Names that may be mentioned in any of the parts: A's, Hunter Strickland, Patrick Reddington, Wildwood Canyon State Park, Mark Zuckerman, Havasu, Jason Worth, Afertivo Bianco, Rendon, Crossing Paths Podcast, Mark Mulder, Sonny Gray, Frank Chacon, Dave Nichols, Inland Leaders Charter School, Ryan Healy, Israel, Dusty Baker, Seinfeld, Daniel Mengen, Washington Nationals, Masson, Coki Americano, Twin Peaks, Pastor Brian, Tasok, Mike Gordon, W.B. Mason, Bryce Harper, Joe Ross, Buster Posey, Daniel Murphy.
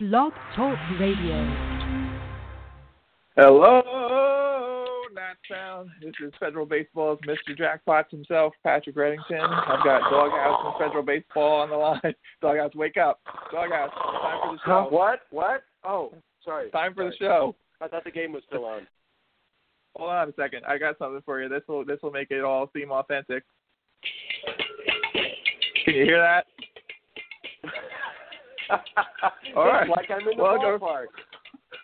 Blob Talk Radio. Hello, Nats Sound. This is Federal Baseball's Mr. Jackpots himself, Patrick Reddington. I've got Doghouse and Federal Baseball on the line. Doghouse, wake up. Doghouse, time for the show. What? Oh, sorry. Time for the show. I thought the game was still on. Hold on a second. I got something for you. This will make it all seem authentic. Can you hear that? All right. Like I'm in the ballpark.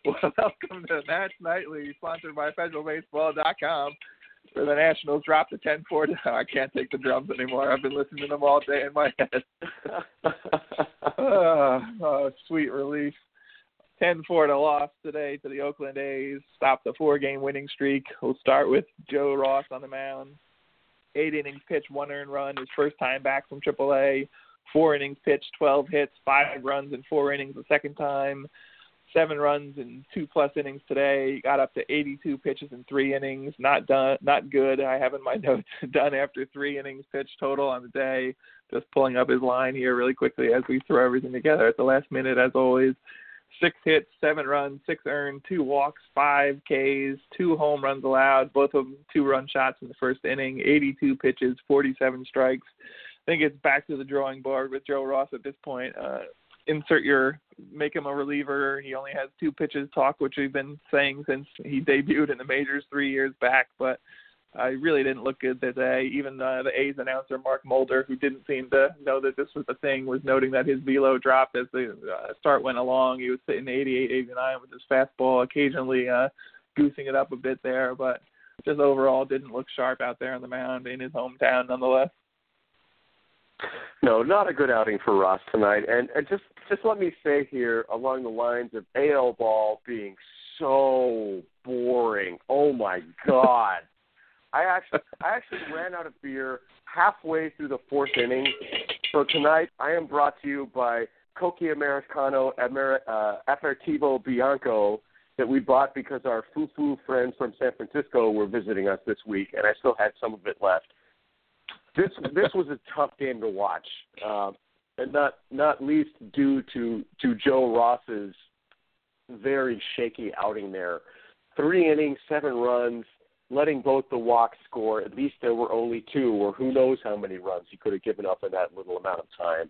Welcome to Nats Nightly, sponsored by FederalBaseball.com. For the Nationals, drop to 10-4. I can't take the drums anymore. I've been listening to them all day in my head. Oh, sweet relief. 10-4 to loss today to the Oakland A's. Stop the 4-game winning streak. We'll start with Joe Ross on the mound. 8 innings pitched, 1 earned run. His first time back from Triple-A. 4 innings pitched, 12 hits, 5 runs in 4 innings the second time. 7 runs in 2-plus innings today. He got up to 82 pitches in 3 innings. Not good. I have in my notes done after 3 innings pitched total on the day. Just pulling up his line here really quickly as we throw everything together at the last minute, as always. 6 hits, 7 runs, 6 earned, 2 walks, 5 Ks, 2 home runs allowed, both of them 2-run shots in the first inning, 82 pitches, 47 strikes. I think it's back to the drawing board with Joe Ross at this point. Make him a reliever. He only has 2 pitches talk, which we've been saying since he debuted in the majors 3 years back, but he really didn't look good today. Even the A's announcer, Mark Mulder, who didn't seem to know that this was the thing, was noting that his velo dropped as the start went along. He was sitting 88, 89 with his fastball, occasionally goosing it up a bit there, but just overall didn't look sharp out there on the mound in his hometown nonetheless. No, not a good outing for Ross tonight. And just let me say here along the lines of AL ball being so boring. Oh, my God. I actually ran out of beer halfway through the fourth inning. So tonight I am brought to you by Coki Americano Afertivo Bianco that we bought because our foo-foo friends from San Francisco were visiting us this week, and I still had some of it left. This was a tough game to watch, and not least due to Joe Ross's very shaky outing there. 3 innings, 7 runs. Letting both the walks score, at least there were only 2, or who knows how many runs he could have given up in that little amount of time.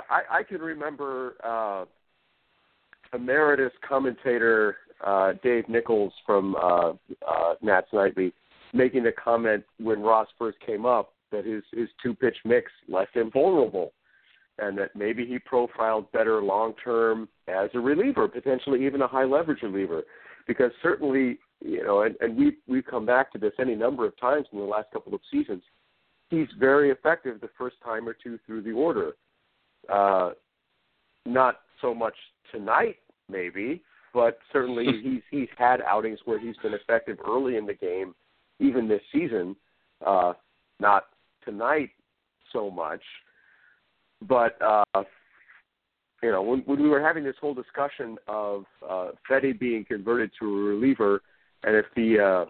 I can remember emeritus commentator Dave Nichols from Nats Nightly making the comment when Ross first came up that his 2-pitch mix left him vulnerable and that maybe he profiled better long-term as a reliever, potentially even a high-leverage reliever, because certainly – you know, and we've come back to this any number of times in the last couple of seasons. He's very effective the first time or two through the order. Not so much tonight, maybe, but certainly he's had outings where he's been effective early in the game, even this season. Not tonight so much, but you know, when we were having this whole discussion of Fetty being converted to a reliever, and if the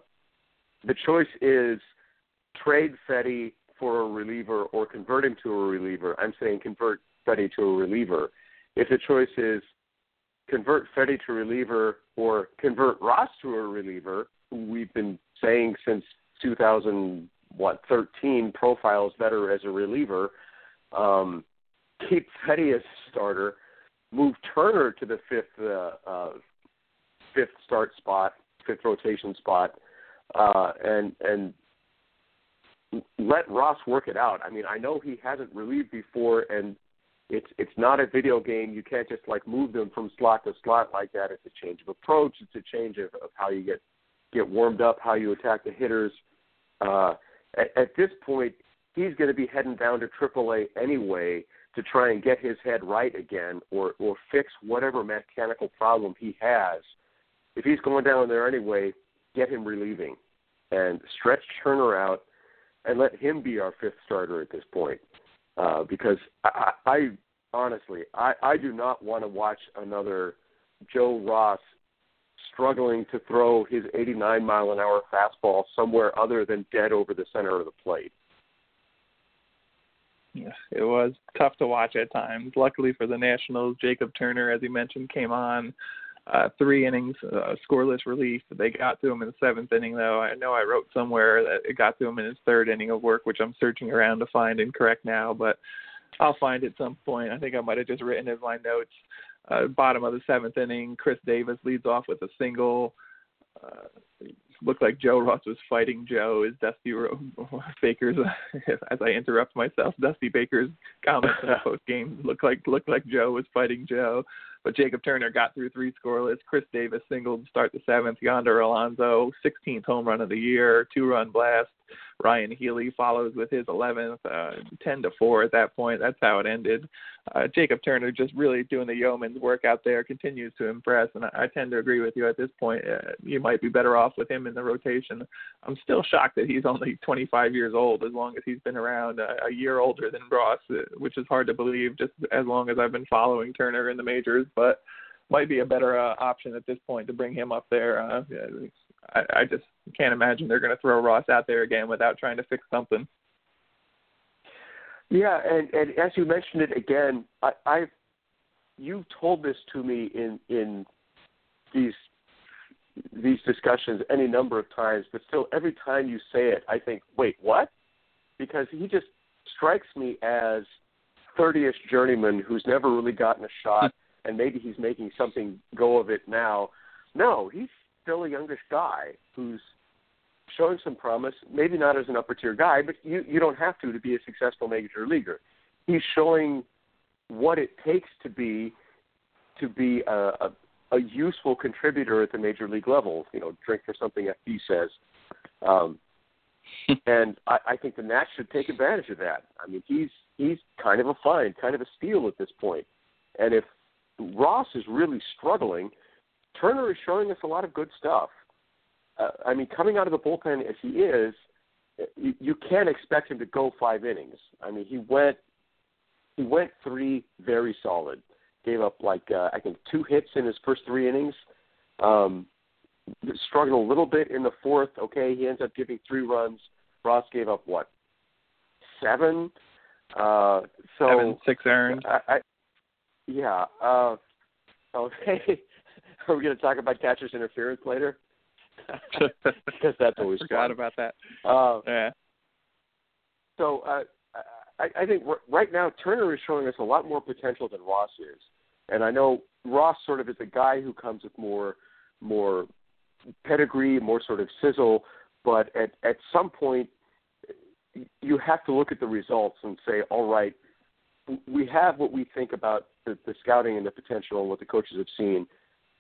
choice is trade Fetty for a reliever or convert him to a reliever, I'm saying convert Fetty to a reliever. If the choice is convert Fetty to a reliever or convert Ross to a reliever, who we've been saying since 2013 profiles better as a reliever, keep Fetty as a starter, move Turner to the fifth rotation spot, and let Ross work it out. I mean, I know he hasn't relieved before, and it's not a video game. You can't just, like, move them from slot to slot like that. It's a change of approach. It's a change of how you get warmed up, how you attack the hitters. At this point, he's going to be heading down to AAA anyway to try and get his head right again or fix whatever mechanical problem he has. If he's going down there anyway, get him relieving and stretch Turner out and let him be our fifth starter at this point. Because I honestly do not want to watch another Joe Ross struggling to throw his 89-mile-an-hour fastball somewhere other than dead over the center of the plate. it was tough to watch at times. Luckily for the Nationals, Jacob Turner, as you mentioned, came on. 3 innings, scoreless relief. They got to him in the 7th inning, though. I know I wrote somewhere that it got to him in his 3rd inning of work, which I'm searching around to find and correct now, but I'll find it at some point. I think I might have just written in my notes. Bottom of the 7th inning, Chris Davis leads off with a single. Looked like Joe Ross was fighting Joe. Is Dusty Baker's? As I interrupt myself, Dusty Baker's comments in the post game looked like Joe was fighting Joe. But Jacob Turner got through 3 scoreless. Chris Davis singled to start the 7th. Yonder Alonso, 16th home run of the year, 2-run blast. Ryan Healy follows with his 11th, 10-4 at that point. That's how it ended. Jacob Turner just really doing the yeoman's work out there, continues to impress, and I tend to agree with you at this point. You might be better off with him in the rotation. I'm still shocked that he's only 25 years old, as long as he's been around, a year older than Ross, which is hard to believe just as long as I've been following Turner in the majors, but might be a better option at this point to bring him up there. I just can't imagine they're going to throw Ross out there again without trying to fix something. Yeah, and as you mentioned it again, you've told this to me in these discussions any number of times, but still every time you say it, I think, wait, what? Because he just strikes me as 30-ish journeyman who's never really gotten a shot, and maybe he's making something go of it now. No, he's still a youngish guy who's showing some promise, maybe not as an upper-tier guy, but you don't have to be a successful major leaguer. He's showing what it takes to be a useful contributor at the major league level, drink for something FD says. And I think the Nats should take advantage of that. I mean, he's kind of a find, kind of a steal at this point. And if Ross is really struggling, Turner is showing us a lot of good stuff. I mean, coming out of the bullpen as he is, you can't expect him to go 5 innings. I mean, he went 3 very solid. Gave up, 2 hits in his first 3 innings. Struggled a little bit in the 4th. Okay, he ends up giving 3 runs. Ross gave up, 7? 7, 6 earned. Okay. Are we going to talk about catcher's interference later? Because that's always forgot about that. Yeah. So I think right now Turner is showing us a lot more potential than Ross is, and I know Ross sort of is a guy who comes with more pedigree, more sort of sizzle. But at some point, you have to look at the results and say, all right, we have what we think about the scouting and the potential and what the coaches have seen.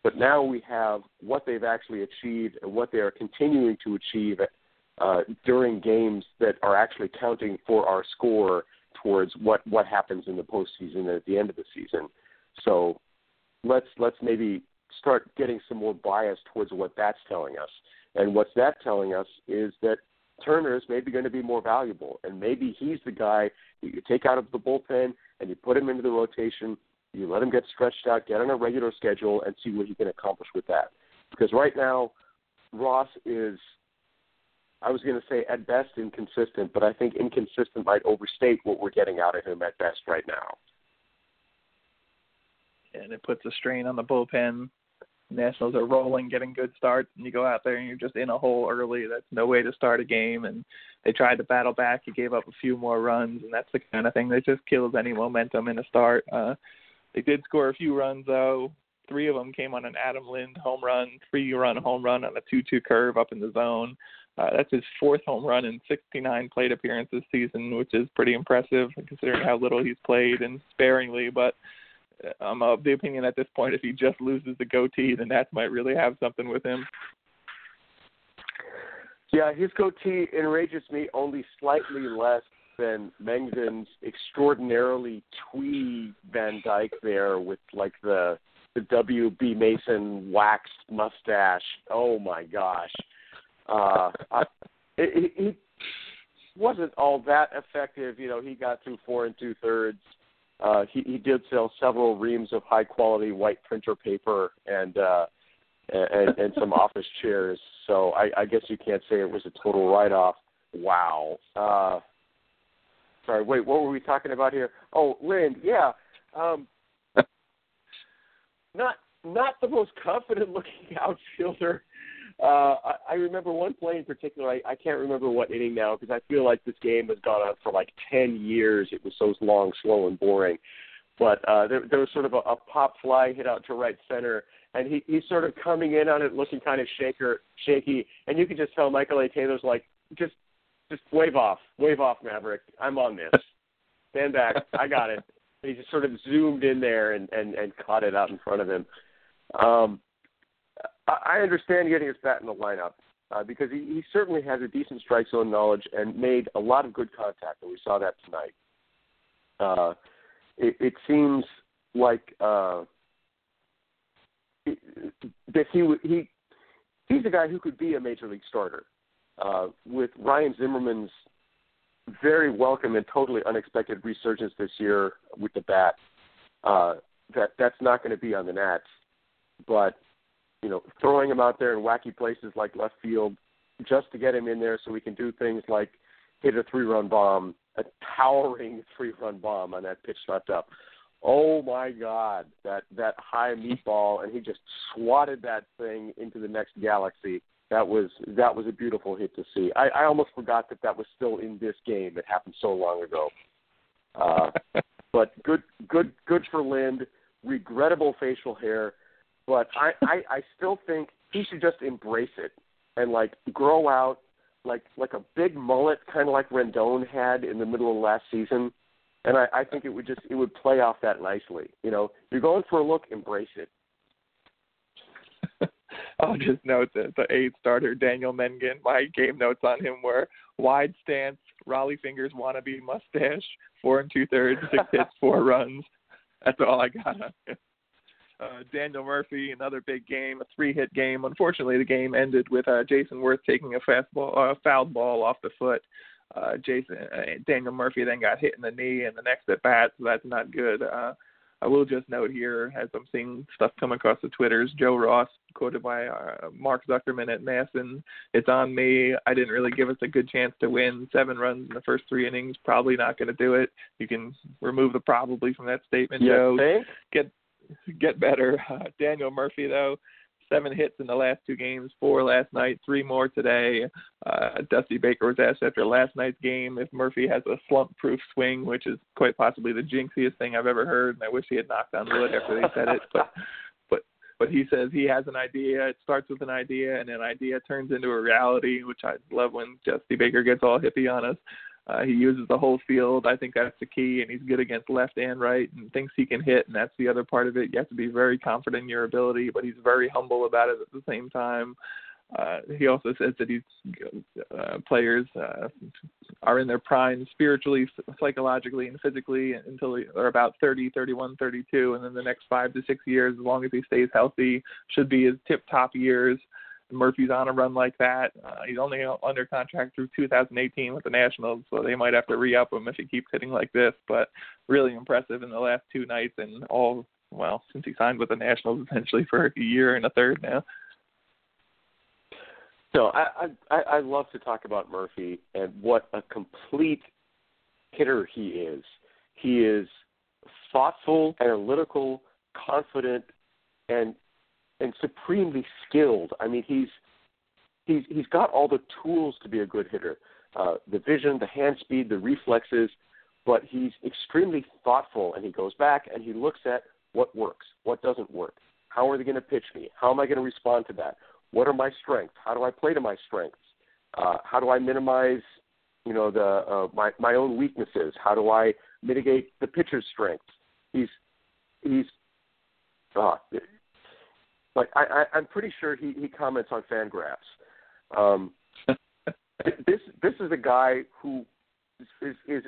But now we have what they've actually achieved and what they are continuing to achieve during games that are actually counting for our score towards what happens in the postseason at the end of the season. So let's maybe start getting some more bias towards what that's telling us. And what's that telling us is that Turner is maybe going to be more valuable, and maybe he's the guy that you take out of the bullpen and you put him into the rotation. You let him get stretched out, get on a regular schedule, and see what he can accomplish with that. Because right now, Ross is, I was going to say at best inconsistent, but I think inconsistent might overstate what we're getting out of him at best right now. And it puts a strain on the bullpen. Nationals are rolling, getting good starts, and you go out there and you're just in a hole early. That's no way to start a game, and they tried to battle back. You gave up a few more runs, and that's the kind of thing that just kills any momentum in a start. They did score a few runs, though. 3 of them came on an Adam Lind home run, 3-run home run on a 2-2 curve up in the zone. That's his 4th home run in 69 plate appearances this season, which is pretty impressive considering how little he's played and sparingly. But I'm of the opinion at this point, if he just loses the goatee, the Nats might really have something with him. Yeah, his goatee enrages me only slightly less than Mengen's extraordinarily twee Van Dyke there with the W.B. Mason waxed mustache. Oh my gosh. It wasn't all that effective. He got through 4 2/3. He did sell several reams of high quality white printer paper and some office chairs. So I guess you can't say it was a total write off. Wow. Sorry, wait, what were we talking about here? Oh, Lind, yeah. Not the most confident-looking outfielder. I remember one play in particular. I can't remember what inning now because I feel like this game has gone on for like 10 years. It was so long, slow, and boring. But there was sort of a pop fly hit out to right center, and he's sort of coming in on it looking kind of shaky, and you can just tell Michael A. Taylor's like, just wave off, Maverick. I'm on this. Stand back. I got it. And he just sort of zoomed in there and caught it out in front of him. I understand getting his bat in the lineup because he certainly has a decent strike zone knowledge and made a lot of good contact, and we saw that tonight. It seems like that he's a guy who could be a major league starter. With Ryan Zimmerman's very welcome and totally unexpected resurgence this year with the bat, that's not going to be on the Nats, but. You know, throwing him out there in wacky places like left field just to get him in there so we can do things like hit a three-run bomb, a towering three-run bomb on that pitch swept up. Oh, my God, that high meatball, and he just swatted that thing into the next galaxy. That was a beautiful hit to see. I almost forgot that was still in this game. It happened so long ago. But good for Lind, regrettable facial hair. But I still think he should just embrace it and, like, grow out like a big mullet, kind of like Rendon had in the middle of last season. And I think it would play off that nicely. You know, you're going for a look, embrace it. I'll just note that the A's starter, Daniel Mengen, my game notes on him were wide stance, Raleigh fingers, wannabe mustache, 4 2/3, 6 hits, 4 runs. That's all I got on him. Daniel Murphy, another big game, a 3-hit game. Unfortunately, the game ended with Jason Worth taking a fouled ball off the foot. Daniel Murphy then got hit in the knee and the next at bat, so that's not good. I will just note here, as I'm seeing stuff come across the Twitters, Joe Ross, quoted by Mark Zuckerman at Masson, "It's on me. I didn't really give us a good chance to win. 7 runs in the first 3 innings, probably not going to do it." You can remove the probably from that statement, yes, Joe. Thanks. Get better. Daniel Murphy, though, 7 hits in the last 2 games, 4 last night, 3 more today. Dusty Baker was asked after last night's game if Murphy has a slump-proof swing, which is quite possibly the jinxiest thing I've ever heard, and I wish he had knocked on wood after they said it. But he says he has an idea. It starts with an idea, and an idea turns into a reality, which I love when Dusty Baker gets all hippie on us. He uses the whole field. I think that's the key, and he's good against left and right and thinks he can hit, and that's the other part of it. You have to be very confident in your ability, but he's very humble about it at the same time. He also says that players are in their prime spiritually, psychologically, and physically until they're about 30, 31, 32, and then the next 5 to 6 years, as long as he stays healthy, should be his tip-top years. Murphy's on a run like that. He's only under contract through 2018 with the Nationals, so they might have to re-up him if he keeps hitting like this, but really impressive in the last 2 nights and all, well, since he signed with the Nationals essentially for a year and a third now. So I love to talk about Murphy and what a complete hitter he is. He is thoughtful, analytical, confident, and supremely skilled. I mean, he's got all the tools to be a good hitter, the vision, the hand speed, the reflexes, but he's extremely thoughtful, and he goes back and he looks at what works, what doesn't work, how are they going to pitch me, how am I going to respond to that, what are my strengths, how do I play to my strengths, how do I minimize, you know, my own weaknesses, how do I mitigate the pitcher's strengths. I'm pretty sure he comments on FanGraphs. This is a guy who is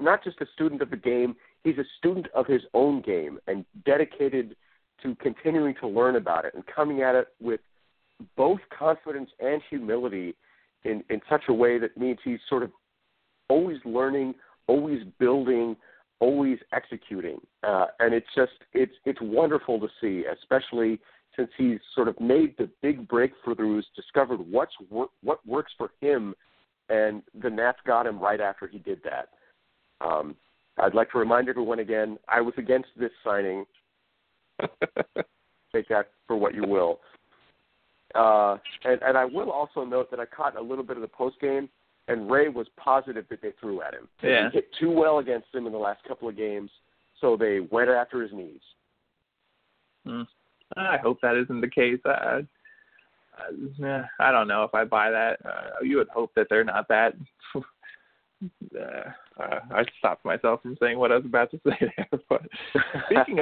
not just a student of the game, he's a student of his own game and dedicated to continuing to learn about it and coming at it with both confidence and humility in such a way that means he's sort of always learning, always building, always executing. And it's just, it's wonderful to see, especially since he's sort of made the big breakthroughs, discovered what works for him, and the Nats got him right after he did that. I'd like to remind everyone again, I was against this signing. Take that for what you will. And I will also note that I caught a little bit of the postgame, and Ray was positive that they threw at him. Yeah. He hit too well against him in the last couple of games, so they went after his knees. I hope that isn't the case. I don't know if I buy that. You would hope that they're not that. I stopped myself from saying what I was about to say there. But speaking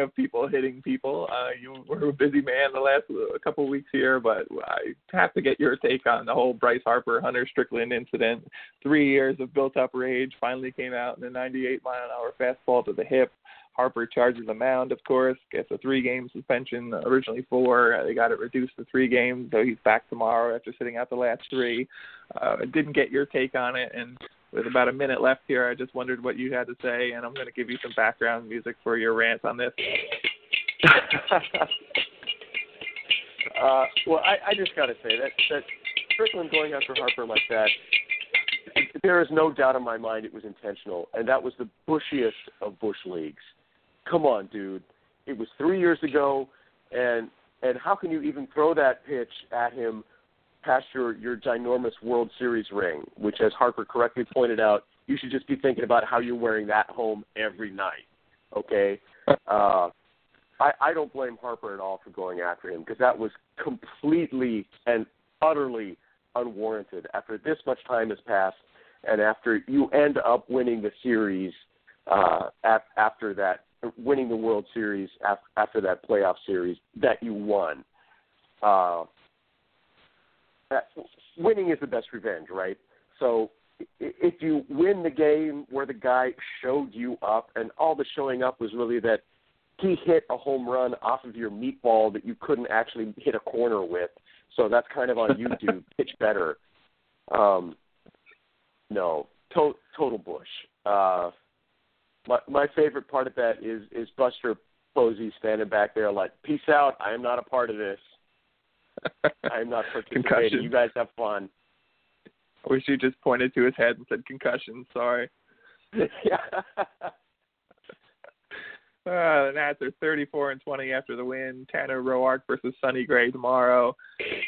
of people hitting people, you were a busy man the last couple weeks here, but I have to get your take on the whole Bryce Harper, Hunter Strickland incident. 3 years of built-up rage finally came out in a 98-mile-an-hour fastball to the hip. Harper charges a mound, of course, gets a 3-game suspension, originally 4. They got it reduced to 3 games, so he's back tomorrow after sitting out the last 3. I didn't get your take on it, and with about a minute left here, I just wondered what you had to say, and I'm going to give you some background music for your rant on this. Well, I just got to say that Strickland going after Harper like that, there is no doubt in my mind it was intentional, and that was the bushiest of bush leagues. Come on, dude. It was 3 years ago, and how can you even throw that pitch at him past your ginormous World Series ring, which, as Harper correctly pointed out, you should just be thinking about how you're wearing that home every night, okay? I don't blame Harper at all for going after him, because that was completely and utterly unwarranted. After this much time has passed, and after you end up winning the series after that, winning the World Series after that playoff series that you won. Winning is the best revenge, right? So if you win the game where the guy showed you up, and all the showing up was really that he hit a home run off of your meatball that you couldn't actually hit a corner with, so that's kind of on you to pitch better. Total bush. My favorite part of that is Buster Posey standing back there like, peace out, I am not a part of this. I am not participating. Concussion. You guys have fun. I wish you just pointed to his head and said, concussion, sorry. Yeah. The Nats are 34-20 after the win. Tanner Roark versus Sonny Gray tomorrow.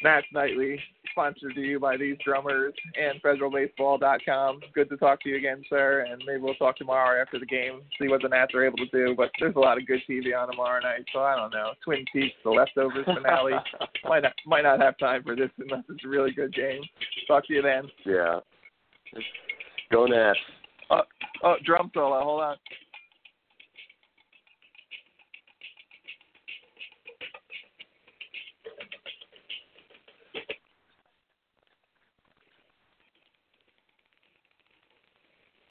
Nats Nightly, sponsored to you by these drummers and FederalBaseball.com. Good to talk to you again, sir, and maybe we'll talk tomorrow after the game, see what the Nats are able to do. But there's a lot of good TV on tomorrow night, so I don't know. Twin Peaks, the Leftovers finale. might not have time for this unless it's a really good game. Talk to you then. Yeah. Go Nats. Oh, drum solo. Hold on.